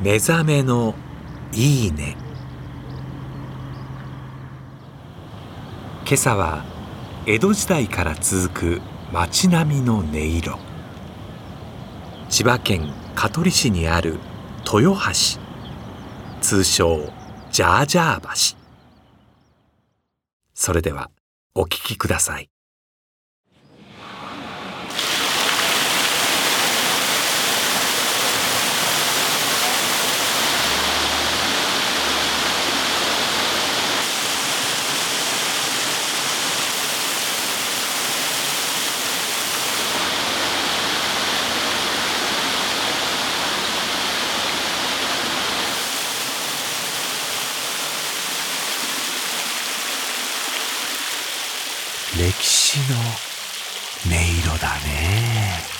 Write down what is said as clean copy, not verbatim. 目覚めのいいね。今朝は江戸時代から続く町並みの音色。千葉県香取市にある豊橋、通称ジャージャー橋。それではお聞きください。歴史の音色だね。